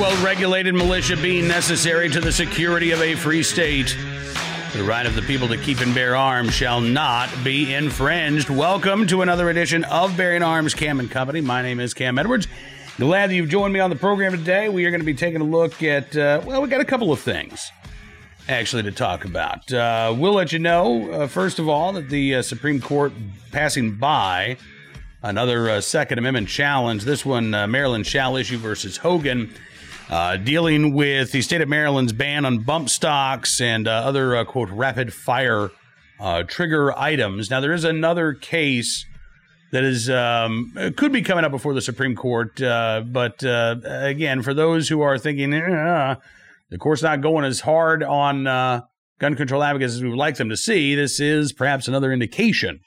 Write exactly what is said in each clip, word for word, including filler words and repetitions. well-regulated militia being necessary to the security of a free state. The right of the people to keep and bear arms shall not be infringed. Welcome to another edition of Bearing Arms, Cam and Company. My name is Cam Edwards. Glad that you've joined me on the program today. We are going to be taking a look at, uh, well, we got a couple of things, actually, to talk about. Uh, we'll let you know, uh, first of all, that the uh, Supreme Court passing by another uh, Second Amendment challenge. This one, uh, Maryland Shall Issue versus Hogan. Uh, dealing with the state of Maryland's ban on bump stocks and uh, other, uh, quote, rapid fire uh, trigger items. Now, there is another case that is um, could be coming up before the Supreme Court. Uh, but uh, again, for those who are thinking eh, the court's not going as hard on uh, gun control advocates as we would like them to see, this is perhaps another indication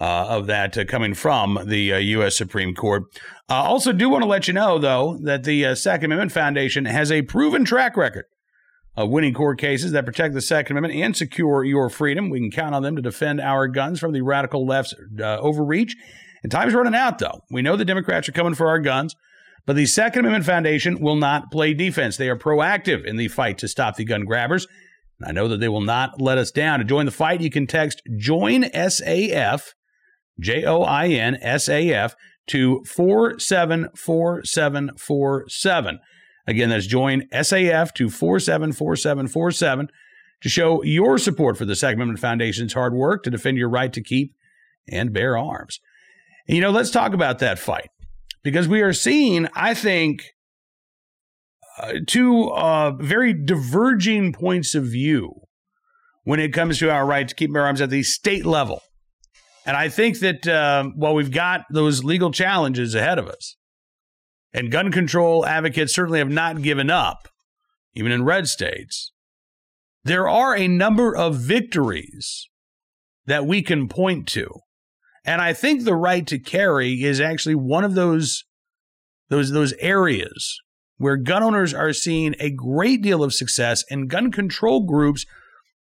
Uh, of that uh, coming from the uh, U S Supreme Court. Uh, also do want to let you know, though, that the uh, Second Amendment Foundation has a proven track record of winning court cases that protect the Second Amendment and secure your freedom. We can count on them to defend our guns from the radical left's uh, overreach. And time's running out, though. We know the Democrats are coming for our guns, but the Second Amendment Foundation will not play defense. They are proactive in the fight to stop the gun grabbers. And I know that they will not let us down. To join the fight, you can text JOIN S A F J O I N S A F to four seven four seven four seven. Again, that's join S A F to four seven four seven four seven to show your support for the Second Amendment Foundation's hard work to defend your right to keep and bear arms. And, you know, let's talk about that fight, because we are seeing, I think, uh, two uh, very diverging points of view when it comes to our right to keep and bear arms at the state level. And I think that uh, while we've got those legal challenges ahead of us, and gun control advocates certainly have not given up, even in red states, there are a number of victories that we can point to. And I think the right to carry is actually one of those, those, those areas where gun owners are seeing a great deal of success, and gun control groups,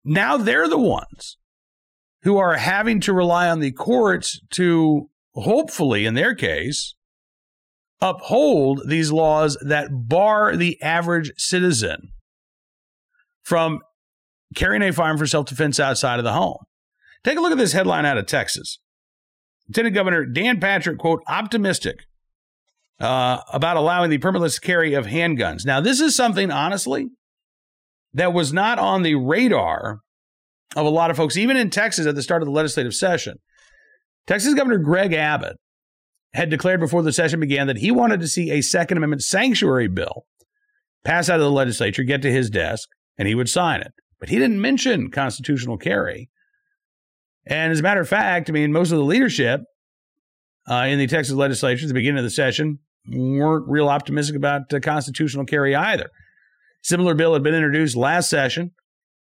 now they're the ones who are having to rely on the courts to hopefully, in their case, uphold these laws that bar the average citizen from carrying a firearm for self-defense outside of the home. Take a look at this headline out of Texas. Lieutenant Governor Dan Patrick, quote, optimistic uh, about allowing the permitless carry of handguns. Now, this is something, honestly, that was not on the radar of a lot of folks, even in Texas at the start of the legislative session. Texas Governor Greg Abbott had declared before the session began that he wanted to see a Second Amendment sanctuary bill pass out of the legislature, get to his desk, and he would sign it. But he didn't mention constitutional carry. And as a matter of fact, I mean, most of the leadership uh, in the Texas legislature at the beginning of the session weren't real optimistic about uh, constitutional carry either. Similar bill had been introduced last session.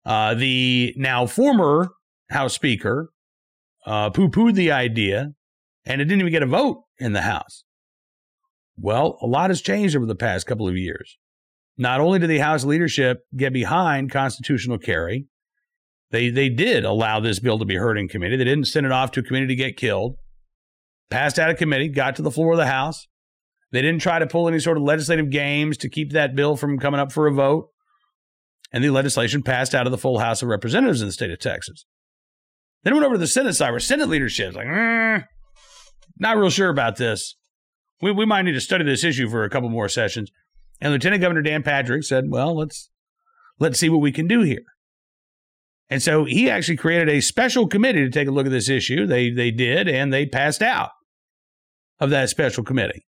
Uh, the now former House Speaker uh, poo-pooed the idea, and it didn't even get a vote in the House. Well, a lot has changed over the past couple of years. Not only did the House leadership get behind constitutional carry, they, they did allow this bill to be heard in committee. They didn't send it off to a committee to get killed. Passed out of committee, got to the floor of the House. They didn't try to pull any sort of legislative games to keep that bill from coming up for a vote. And the legislation passed out of the full House of Representatives in the state of Texas. Then it went over to the Senate side, where Senate leadership is like, mm, not real sure about this. We, we might need to study this issue for a couple more sessions. And Lieutenant Governor Dan Patrick said, well, let's, let's see what we can do here. And so he actually created a special committee to take a look at this issue. They, they did, and they passed out of that special committee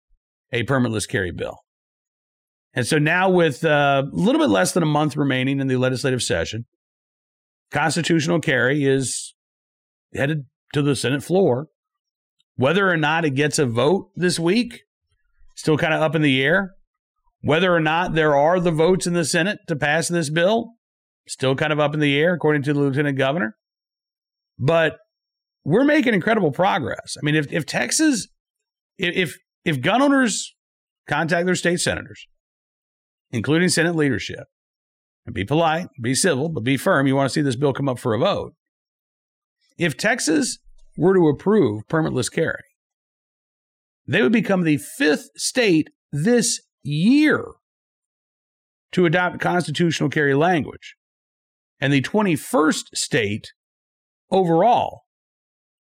a permitless carry bill. And so now, with a little bit less than a month remaining in the legislative session, constitutional carry is headed to the Senate floor. Whether or not it gets a vote this week, still kind of up in the air. Whether or not there are the votes in the Senate to pass this bill, still kind of up in the air, according to the Lieutenant Governor. But we're making incredible progress. I mean, if, if Texas, if if gun owners contact their state senators, including Senate leadership, and be polite, be civil, but be firm, you want to see this bill come up for a vote. If Texas were to approve permitless carry, they would become the fifth state this year to adopt constitutional carry language, and the twenty-first state overall.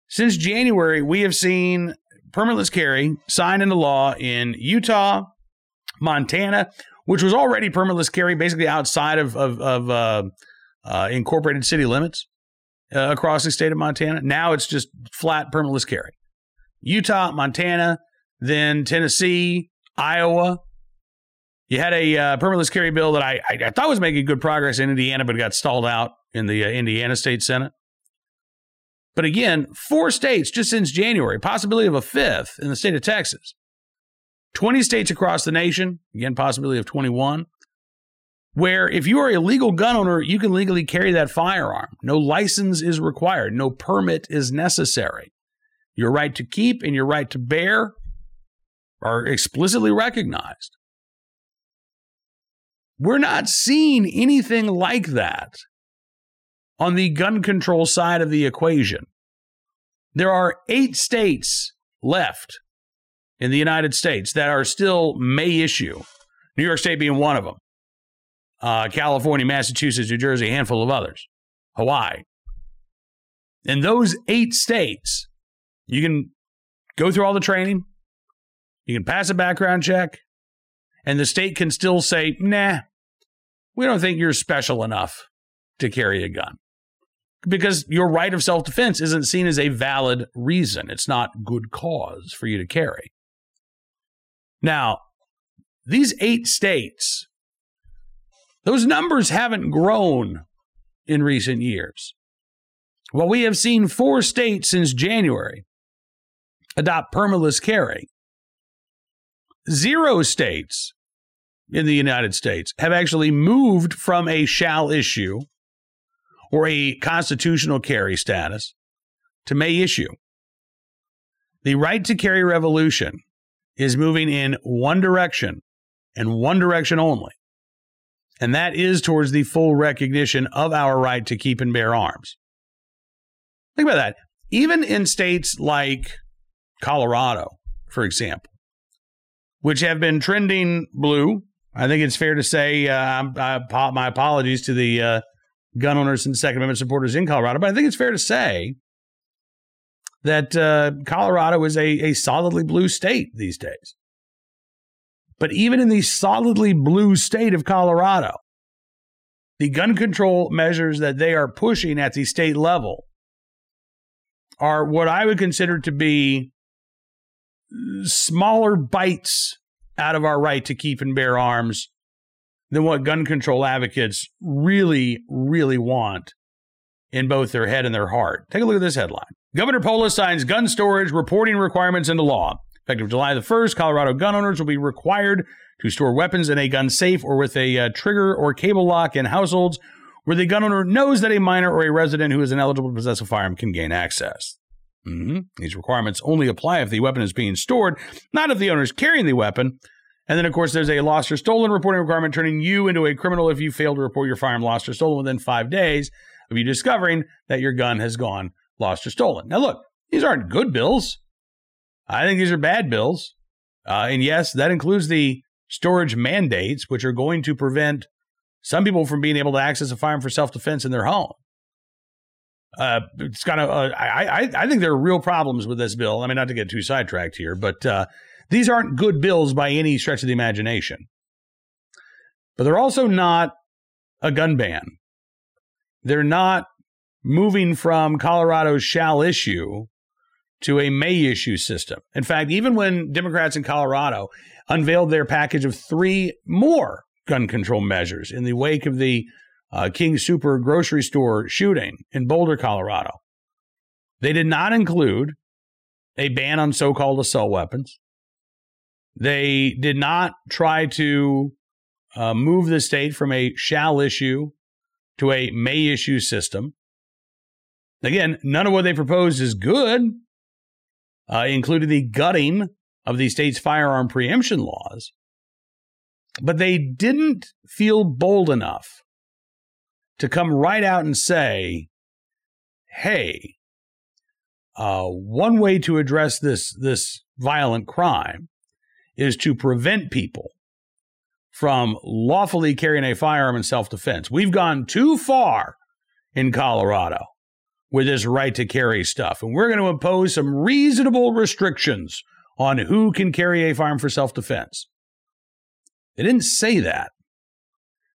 Since January, we have seen permitless carry signed into law in Utah, Montana, which was already permitless carry basically outside of, of, of uh, uh, incorporated city limits uh, across the state of Montana. Now it's just flat permitless carry. Utah, Montana, then Tennessee, Iowa. You had a uh, permitless carry bill that I, I, I thought was making good progress in Indiana, but it got stalled out in the uh, Indiana State Senate. But again, four states just since January, possibility of a fifth in the state of Texas, twenty states across the nation, again, possibility of twenty-one, where if you are a legal gun owner, you can legally carry that firearm. No license is required. No permit is necessary. Your right to keep and your right to bear are explicitly recognized. We're not seeing anything like that on the gun control side of the equation. There are eight states left in the United States that are still may issue, New York State being one of them, uh, California, Massachusetts, New Jersey, a handful of others, Hawaii. In those eight states, you can go through all the training, you can pass a background check, and the state can still say, nah, we don't think you're special enough to carry a gun, because your right of self-defense isn't seen as a valid reason. It's not good cause for you to carry. Now, these eight states, those numbers haven't grown in recent years. Well, we have seen four states since January adopt permitless carry. Zero states in the United States have actually moved from a shall issue or a constitutional carry status to may issue. The right to carry revolution is moving in one direction and one direction only, and that is towards the full recognition of our right to keep and bear arms. Think about that. Even in states like Colorado, for example, which have been trending blue, I think it's fair to say, uh, I, I, my apologies to the uh, gun owners and Second Amendment supporters in Colorado, but I think it's fair to say that uh, Colorado is a, a solidly blue state these days. But even in the solidly blue state of Colorado, the gun control measures that they are pushing at the state level are what I would consider to be smaller bites out of our right to keep and bear arms than what gun control advocates really, really want in both their head and their heart. Take a look at this headline. Governor Polis signs gun storage reporting requirements into law. Effective July the first, Colorado gun owners will be required to store weapons in a gun safe or with a uh, trigger or cable lock in households where the gun owner knows that a minor or a resident who is ineligible to possess a firearm can gain access. Mm-hmm. These requirements only apply if the weapon is being stored, not if the owner is carrying the weapon. And then, of course, there's a lost or stolen reporting requirement turning you into a criminal if you fail to report your firearm lost or stolen within five days of you discovering that your gun has gone lost or stolen. Now, look, these aren't good bills. I think these are bad bills. Uh, and yes, that includes the storage mandates, which are going to prevent some people from being able to access a firearm for self-defense in their home. Uh, it's kind of, uh, I, I, I think there are real problems with this bill. I mean, not to get too sidetracked here, but uh, these aren't good bills by any stretch of the imagination. But they're also not a gun ban. They're not moving from Colorado's shall issue to a may issue system. In fact, even when Democrats in Colorado unveiled their package of three more gun control measures in the wake of the Uh, King Super grocery store shooting in Boulder, Colorado, they did not include a ban on so-called assault weapons. They did not try to uh, move the state from a shall issue to a may issue system. Again, none of what they proposed is good, uh, including the gutting of the state's firearm preemption laws. But they didn't feel bold enough to come right out and say, hey, uh, one way to address this, this violent crime is to prevent people from lawfully carrying a firearm in self-defense. We've gone too far in Colorado with this right to carry stuff, and we're going to impose some reasonable restrictions on who can carry a firearm for self-defense. They didn't say that.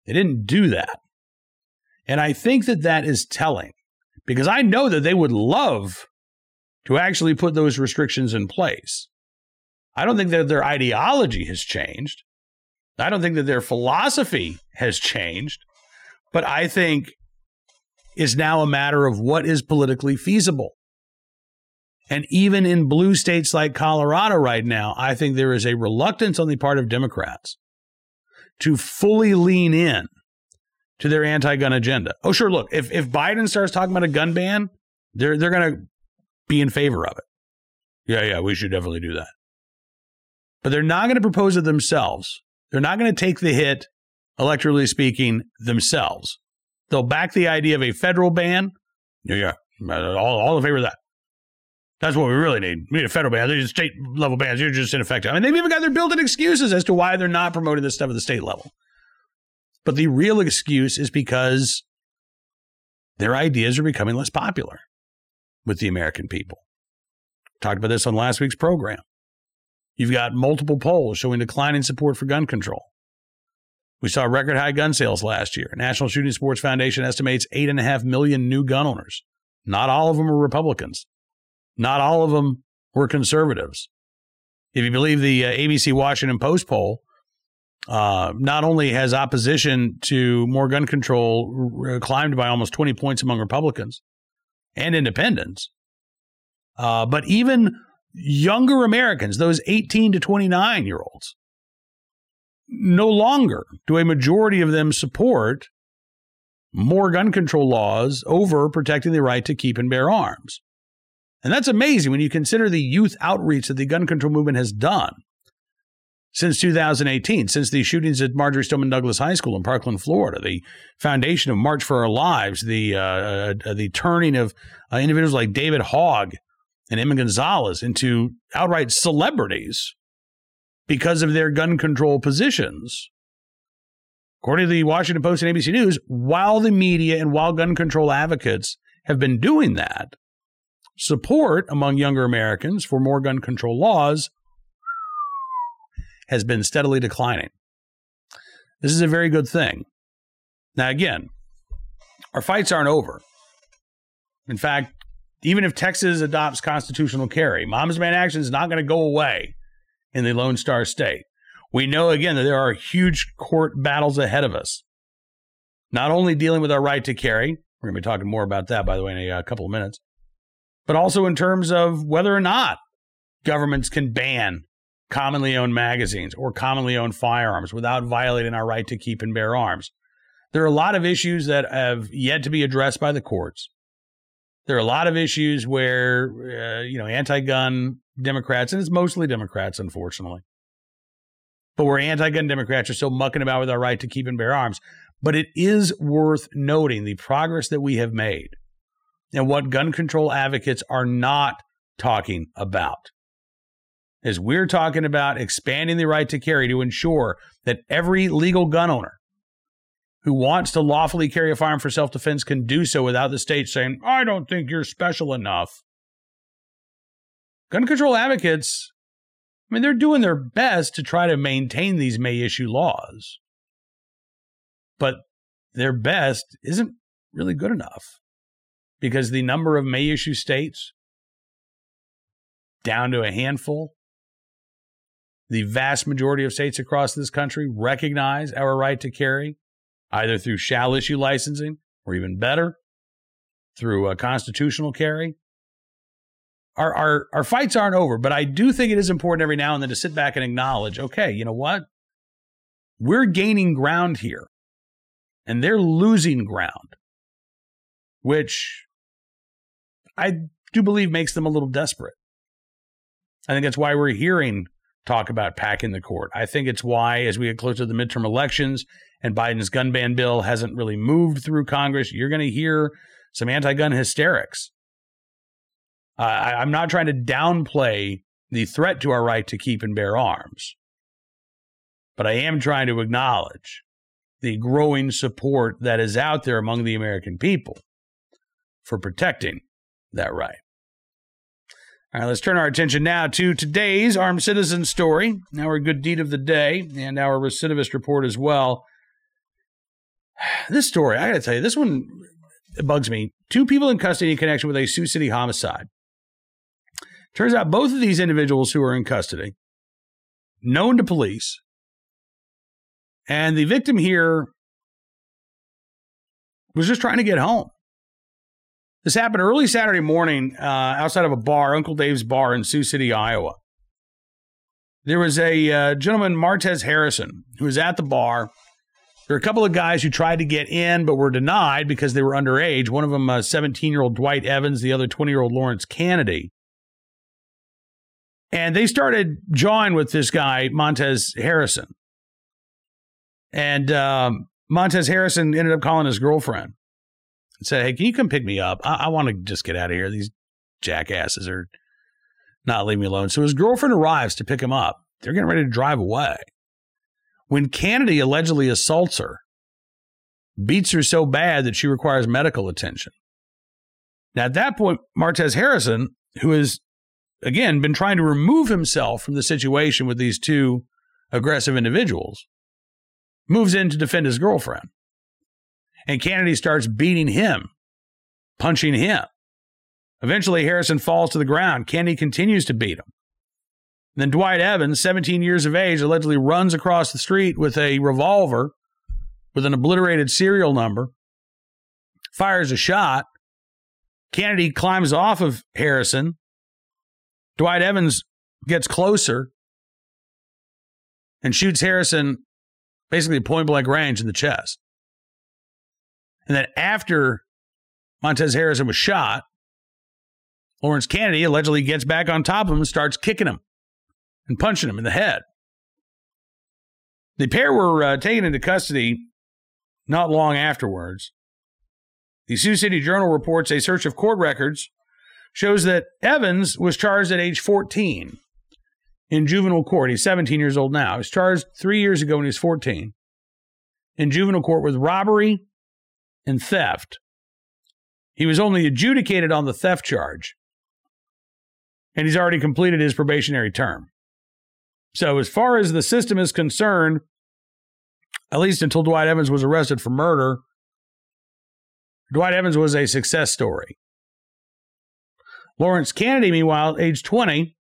They didn't do that. And I think that that is telling, because I know that they would love to actually put those restrictions in place. I don't think that their ideology has changed. I don't think that their philosophy has changed, but I think it's now a matter of what is politically feasible. And even in blue states like Colorado right now, I think there is a reluctance on the part of Democrats to fully lean in to their anti-gun agenda. Oh, sure, look, if, if Biden starts talking about a gun ban, they're, they're going to be in favor of it. Yeah, yeah, we should definitely do that. But they're not going to propose it themselves. They're not going to take the hit, electorally speaking, themselves. They'll back the idea of a federal ban. Yeah, yeah, all, all in favor of that. That's what we really need. We need a federal ban. These state-level bans, you're just ineffective. I mean, they've even got their built-in excuses as to why they're not promoting this stuff at the state level. But the real excuse is because their ideas are becoming less popular with the American people. Talked about this on last week's program. You've got multiple polls showing declining support for gun control. We saw record high gun sales last year. National Shooting Sports Foundation estimates eight point five million new gun owners. Not all of them are Republicans. Not all of them were conservatives. If you believe the uh, A B C Washington Post poll, uh, not only has opposition to more gun control r- climbed by almost twenty points among Republicans and independents, uh, but even younger Americans, those eighteen to twenty-nine-year-olds, no longer do a majority of them support more gun control laws over protecting the right to keep and bear arms. And that's amazing when you consider the youth outreach that the gun control movement has done since two thousand eighteen, since the shootings at Marjory Stoneman Douglas High School in Parkland, Florida, the foundation of March for Our Lives, the uh, uh, the turning of uh, individuals like David Hogg and Emma Gonzalez into outright celebrities because of their gun control positions. According to the Washington Post and A B C News, while the media and while gun control advocates have been doing that, support among younger Americans for more gun control laws has been steadily declining. This is a very good thing. Now, again, our fights aren't over. In fact, even if Texas adopts constitutional carry, Moms Demand Action is not going to go away in the Lone Star State. We know, again, that there are huge court battles ahead of us, not only dealing with our right to carry. We're going to be talking more about that, by the way, in a uh, couple of minutes, but also in terms of whether or not governments can ban commonly owned magazines or commonly owned firearms without violating our right to keep and bear arms. There are a lot of issues that have yet to be addressed by the courts. There are a lot of issues where, uh, you know, anti-gun Democrats, and it's mostly Democrats, unfortunately, but where anti-gun Democrats are still mucking about with our right to keep and bear arms. But it is worth noting the progress that we have made and what gun control advocates are not talking about. As we're talking about expanding the right to carry to ensure that every legal gun owner who wants to lawfully carry a firearm for self-defense can do so without the state saying, I don't think you're special enough. Gun control advocates, I mean, they're doing their best to try to maintain these May issue laws, but their best isn't really good enough because the number of May issue states down to a handful. The vast majority of states across this country recognize our right to carry, either through shall issue licensing, or even better, through a constitutional carry. Our, our, our fights aren't over, but I do think it is important every now and then to sit back and acknowledge, okay, you know what? We're gaining ground here, and they're losing ground, which I do believe makes them a little desperate. I think that's why we're hearing talk about packing the court. I think it's why, as we get closer to the midterm elections, and Biden's gun ban bill hasn't really moved through Congress, you're going to hear some anti-gun hysterics. Uh, I, I'm not trying to downplay the threat to our right to keep and bear arms. But I am trying to acknowledge the growing support that is out there among the American people for protecting that right. All right, let's turn our attention now to today's Armed Citizen story, our good deed of the day, and our recidivist report as well. This story, I got to tell you, this one bugs me. Two people in custody in connection with a Sioux City homicide. Turns out both of these individuals who are in custody, known to police, and the victim here was just trying to get home. This happened early Saturday morning uh, outside of a bar, Uncle Dave's Bar in Sioux City, Iowa. There was a uh, gentleman, Montez Harrison, who was at the bar. There were a couple of guys who tried to get in but were denied because they were underage. One of them, uh, seventeen-year-old Dwight Evans, the other twenty-year-old Lawrence Kennedy. And they started jawing with this guy, Montez Harrison. And um, Montez Harrison ended up calling his girlfriend and said, hey, can you come pick me up? I, I want to just get out of here. These jackasses are not leaving me alone. So his girlfriend arrives to pick him up. They're getting ready to drive away. When Kennedy allegedly assaults her, beats her so bad that she requires medical attention. Now, at that point, Montez Harrison, who has, again, been trying to remove himself from the situation with these two aggressive individuals, moves in to defend his girlfriend. And Kennedy starts beating him, punching him. Eventually, Harrison falls to the ground. Kennedy continues to beat him. And then Dwight Evans, seventeen years of age, allegedly runs across the street with a revolver with an obliterated serial number, fires a shot. Kennedy climbs off of Harrison. Dwight Evans gets closer and shoots Harrison basically point-blank range in the chest. And then after Montez Harrison was shot, Lawrence Kennedy allegedly gets back on top of him and starts kicking him and punching him in the head. The pair were uh, taken into custody not long afterwards. The Sioux City Journal reports a search of court records shows that Evans was charged at age fourteen in juvenile court. He's seventeen years old now. He was charged three years ago when he was fourteen in juvenile court with robbery and theft. He was only adjudicated on the theft charge, and he's already completed his probationary term. So as far as the system is concerned, at least until Dwight Evans was arrested for murder, Dwight Evans was a success story. Lawrence Kennedy, meanwhile, age twenty,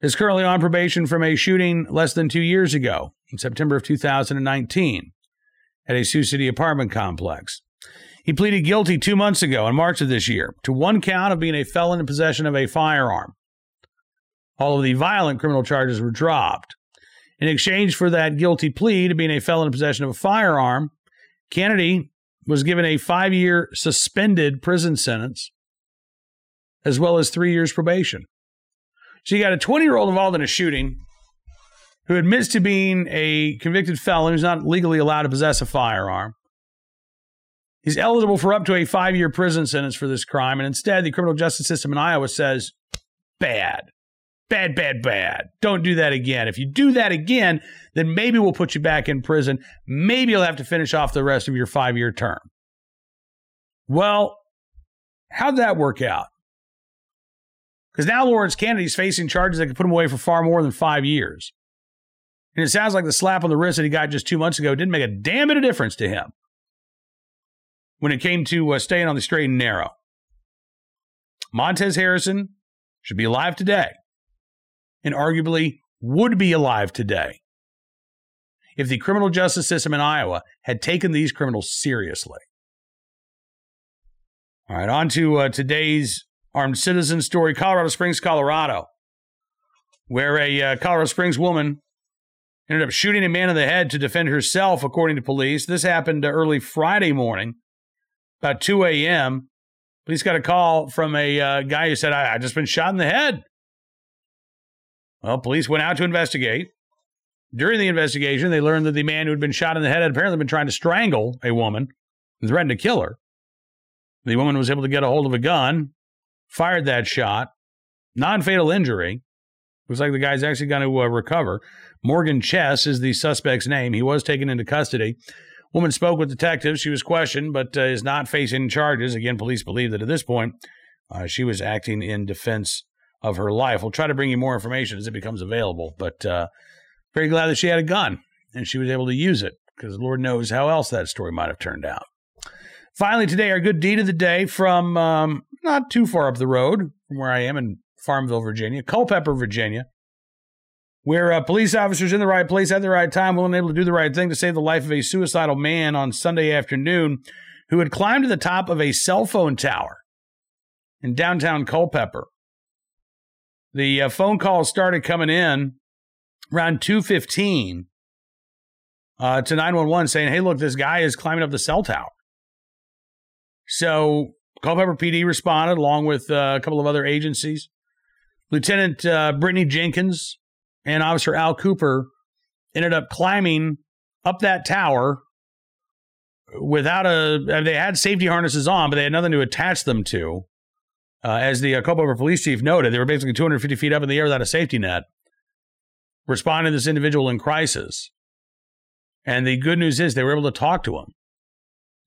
is currently on probation from a shooting less than two years ago in September of two thousand nineteen. At a Sioux City apartment complex. He pleaded guilty two months ago in March of this year to one count of being a felon in possession of a firearm. All of the violent criminal charges were dropped. In exchange for that guilty plea to being a felon in possession of a firearm, Kennedy was given a five-year suspended prison sentence as well as three years probation. So you got a twenty-year-old involved in a shooting who admits to being a convicted felon who's not legally allowed to possess a firearm. He's eligible for up to a five-year prison sentence for this crime, and instead the criminal justice system in Iowa says, bad, bad, bad, bad. Don't do that again. If you do that again, then maybe we'll put you back in prison. Maybe you'll have to finish off the rest of your five-year term. Well, how'd that work out? Because now Lawrence Kennedy's facing charges that could put him away for far more than five years. And it sounds like the slap on the wrist that he got just two months ago didn't make a damn bit of difference to him when it came to uh, staying on the straight and narrow. Montez Harrison should be alive today and arguably would be alive today if the criminal justice system in Iowa had taken these criminals seriously. All right, on to uh, today's Armed Citizen story, Colorado Springs, Colorado, where a uh, Colorado Springs woman ended up shooting a man in the head to defend herself, according to police. This happened early Friday morning, about two a.m. Police got a call from a uh, guy who said, I, I just been shot in the head. Well, police went out to investigate. During the investigation, they learned that the man who had been shot in the head had apparently been trying to strangle a woman and threatened to kill her. The woman was able to get a hold of a gun, fired that shot, non-fatal injury. Looks like the guy's actually going to uh, recover. Morgan Chess is the suspect's name. He was taken into custody. Woman spoke with detectives. She was questioned, but uh, is not facing charges. Again, police believe that at this point, uh, she was acting in defense of her life. We'll try to bring you more information as it becomes available, but uh, very glad that she had a gun and she was able to use it, because Lord knows how else that story might have turned out. Finally, today, our good deed of the day from um, not too far up the road from where I am in Farmville, Virginia, Culpeper, Virginia, where uh, police officers in the right place at the right time, willing and able to do the right thing to save the life of a suicidal man on Sunday afternoon who had climbed to the top of a cell phone tower in downtown Culpeper. The uh, phone calls started coming in around two fifteen uh, to nine one one saying, hey, look, this guy is climbing up the cell tower. So Culpeper P D responded along with uh, a couple of other agencies. Lieutenant uh, Brittany Jenkins and Officer Al Cooper ended up climbing up that tower without a, they had safety harnesses on, but they had nothing to attach them to. Uh, as the uh, Culpeper police chief noted, they were basically two hundred fifty feet up in the air without a safety net, responding to this individual in crisis. And the good news is they were able to talk to him.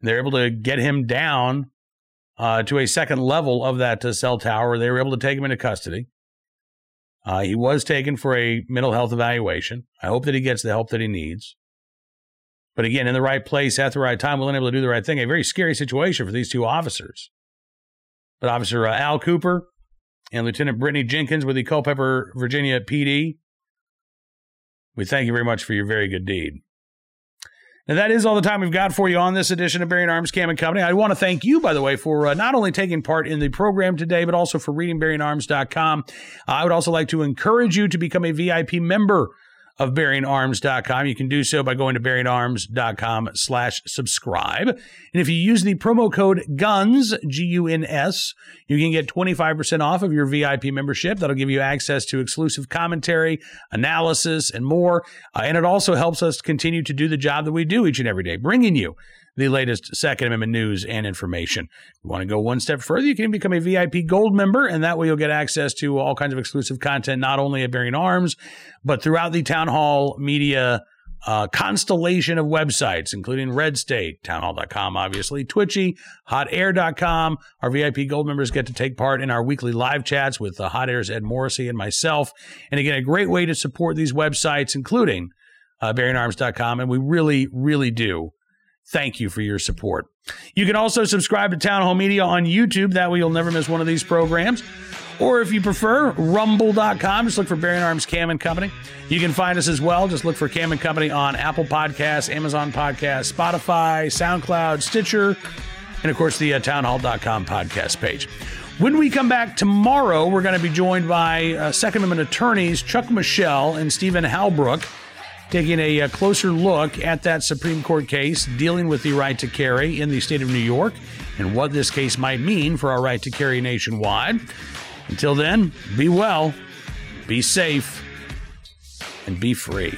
They were able to get him down uh, to a second level of that uh, cell tower. They were able to take him into custody. Uh, he was taken for a mental health evaluation. I hope that he gets the help that he needs. But again, in the right place at the right time, willing and able to do the right thing. A very scary situation for these two officers. But Officer uh, Al Cooper and Lieutenant Brittany Jenkins with the Culpeper, Virginia P D, we thank you very much for your very good deed. Now, that is all the time we've got for you on this edition of Bearing Arms, Cam and Company. I want to thank you, by the way, for uh, not only taking part in the program today, but also for reading Bearing Arms dot com. Uh, I would also like to encourage you to become a V I P member of Bearing Arms dot com. You can do so by going to Bearing Arms dot com slash subscribe. And if you use the promo code GUNS, G U N S, you can get twenty-five percent off of your V I P membership. That'll give you access to exclusive commentary, analysis, and more. Uh, and it also helps us continue to do the job that we do each and every day, bringing you the latest Second Amendment news and information. If you want to go one step further, you can become a V I P Gold member, and that way you'll get access to all kinds of exclusive content, not only at Bearing Arms, but throughout the Town Hall Media uh, constellation of websites, including RedState, townhall dot com, obviously, Twitchy, hot air dot com. Our V I P Gold members get to take part in our weekly live chats with uh, Hot Air's Ed Morrissey and myself. And again, a great way to support these websites, including uh, Bearing Arms dot com, and we really, really do thank you for your support. You can also subscribe to Town Hall Media on YouTube. That way you'll never miss one of these programs. Or if you prefer, rumble dot com. Just look for Bearing Arms Cam and Company. You can find us as well. Just look for Cam and Company on Apple Podcasts, Amazon Podcasts, Spotify, SoundCloud, Stitcher, and, of course, the uh, townhall dot com podcast page. When we come back tomorrow, we're going to be joined by uh, Second Amendment attorneys Chuck Michelle and Stephen Halbrook, taking a, a closer look at that Supreme Court case dealing with the right to carry in the state of New York and what this case might mean for our right to carry nationwide. Until then, be well, be safe, and be free.